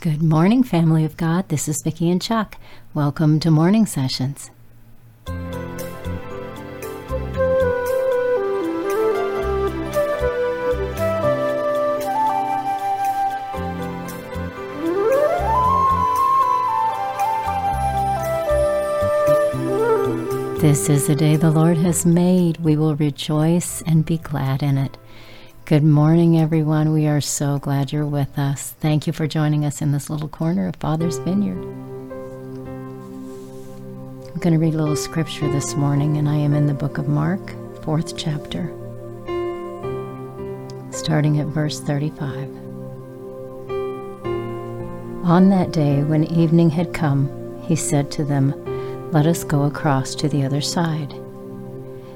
Good morning, family of God. This is Vicki and Chuck. Welcome to Morning Sessions. This is the day the Lord has made. We will rejoice and be glad in it. Good morning, everyone. We are so glad you're with us. Thank you for joining us in this little corner of Father's Vineyard. I'm going to read a little scripture this morning, and I am in the book of Mark, 4th chapter, starting at verse 35. On that day, when evening had come, he said to them, "Let us go across to the other side."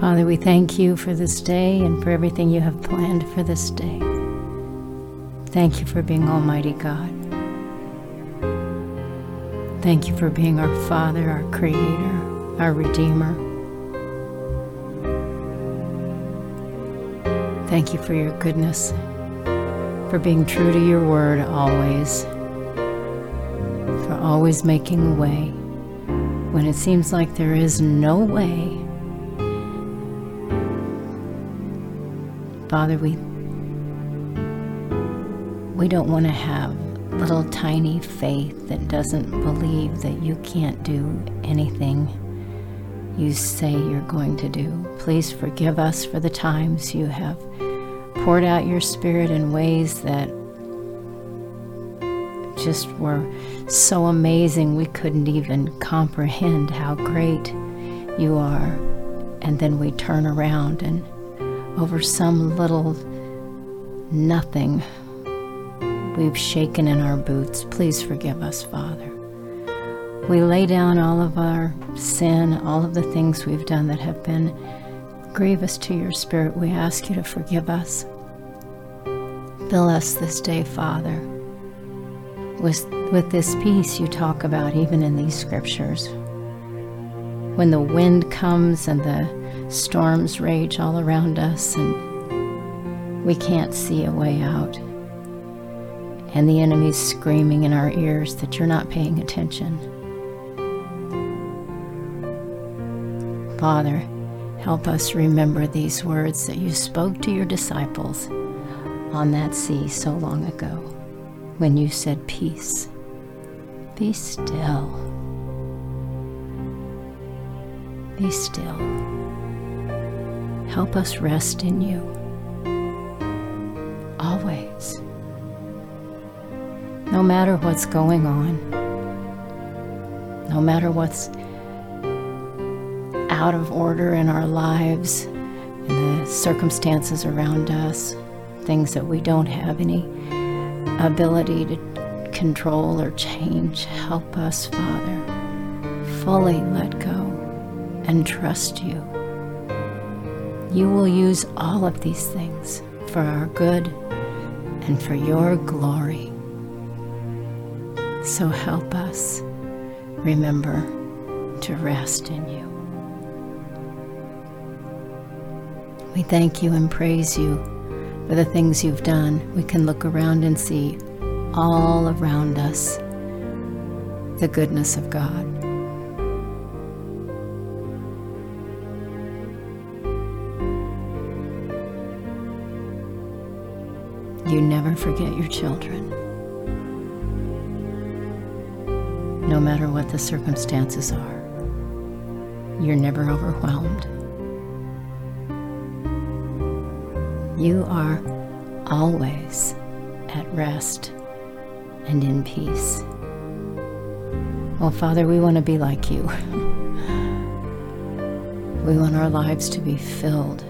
Father, we thank you for this day and for everything you have planned for this day. Thank you for being Almighty God. Thank you for being our Father, our Creator, our Redeemer. Thank you for your goodness, for being true to your word always, for always making a way when it seems like there is no way. Father, we don't want to have little tiny faith that doesn't believe that you can't do anything you say you're going to do. Please forgive us for the times you have poured out your Spirit in ways that just were so amazing we couldn't even comprehend how great you are. And then we turn around and over some little nothing we've shaken in our boots. Please forgive us, Father. We lay down all of our sin, all of the things we've done that have been grievous to your spirit. We ask you to forgive us. Fill us this day, Father, with this peace you talk about even in these scriptures. When the wind comes and the storms rage all around us and we can't see a way out, and the enemy's screaming in our ears that you're not paying attention. Father, help us remember these words that you spoke to your disciples on that sea so long ago when you said, "Peace, be still, be still." Help us rest in you, always. No matter what's going on, no matter what's out of order in our lives, in the circumstances around us, things that we don't have any ability to control or change, help us, Father, fully let go and trust you. You will use all of these things for our good and for your glory. So help us remember to rest in you. We thank you and praise you for the things you've done. We can look around and see all around us the goodness of God. You never forget your children. No matter what the circumstances are, you're never overwhelmed. You are always at rest and in peace. Oh, Father, we want to be like you. We want our lives to be filled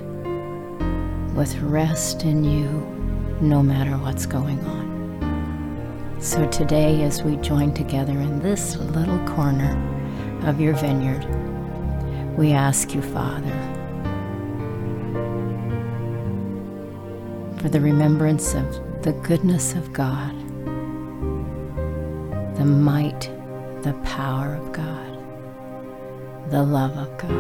with rest in you, no matter what's going on. So today, as we join together in this little corner of your vineyard, we ask you, Father, for the remembrance of the goodness of God, the might, the power of God, the love of God.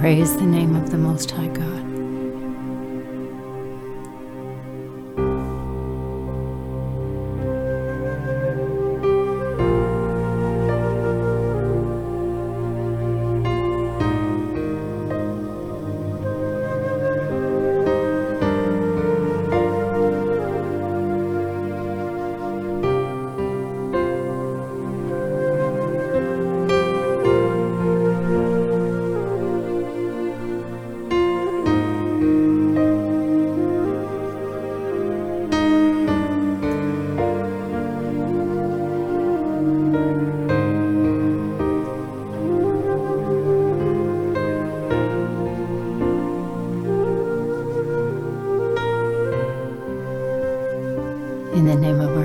Praise the name of the Most High God.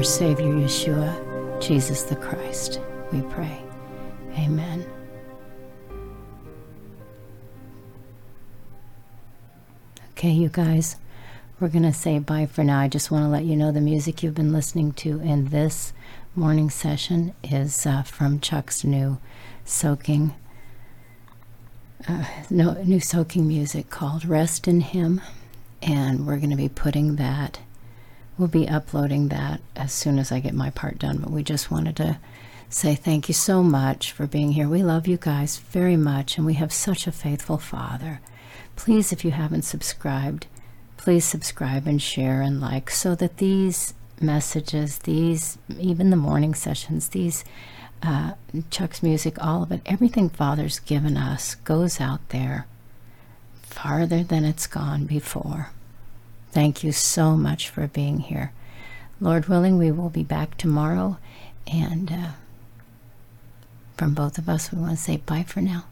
Savior, Yeshua, Jesus the Christ, we pray. Amen. Okay, you guys, we're going to say bye for now. I just want to let you know the music you've been listening to in this morning session is from Chuck's new soaking music called Rest in Him, and we're going to be putting that, we'll be uploading that as soon as I get my part done, but we just wanted to say thank you so much for being here. We love you guys very much, and we have such a faithful Father. Please, if you haven't subscribed, please subscribe and share and like, so that these messages, these, even the morning sessions, these Chuck's music, all of it, everything Father's given us goes out there farther than it's gone before. Thank you so much for being here. Lord willing, we will be back tomorrow, and from both of us, we want to say bye for now.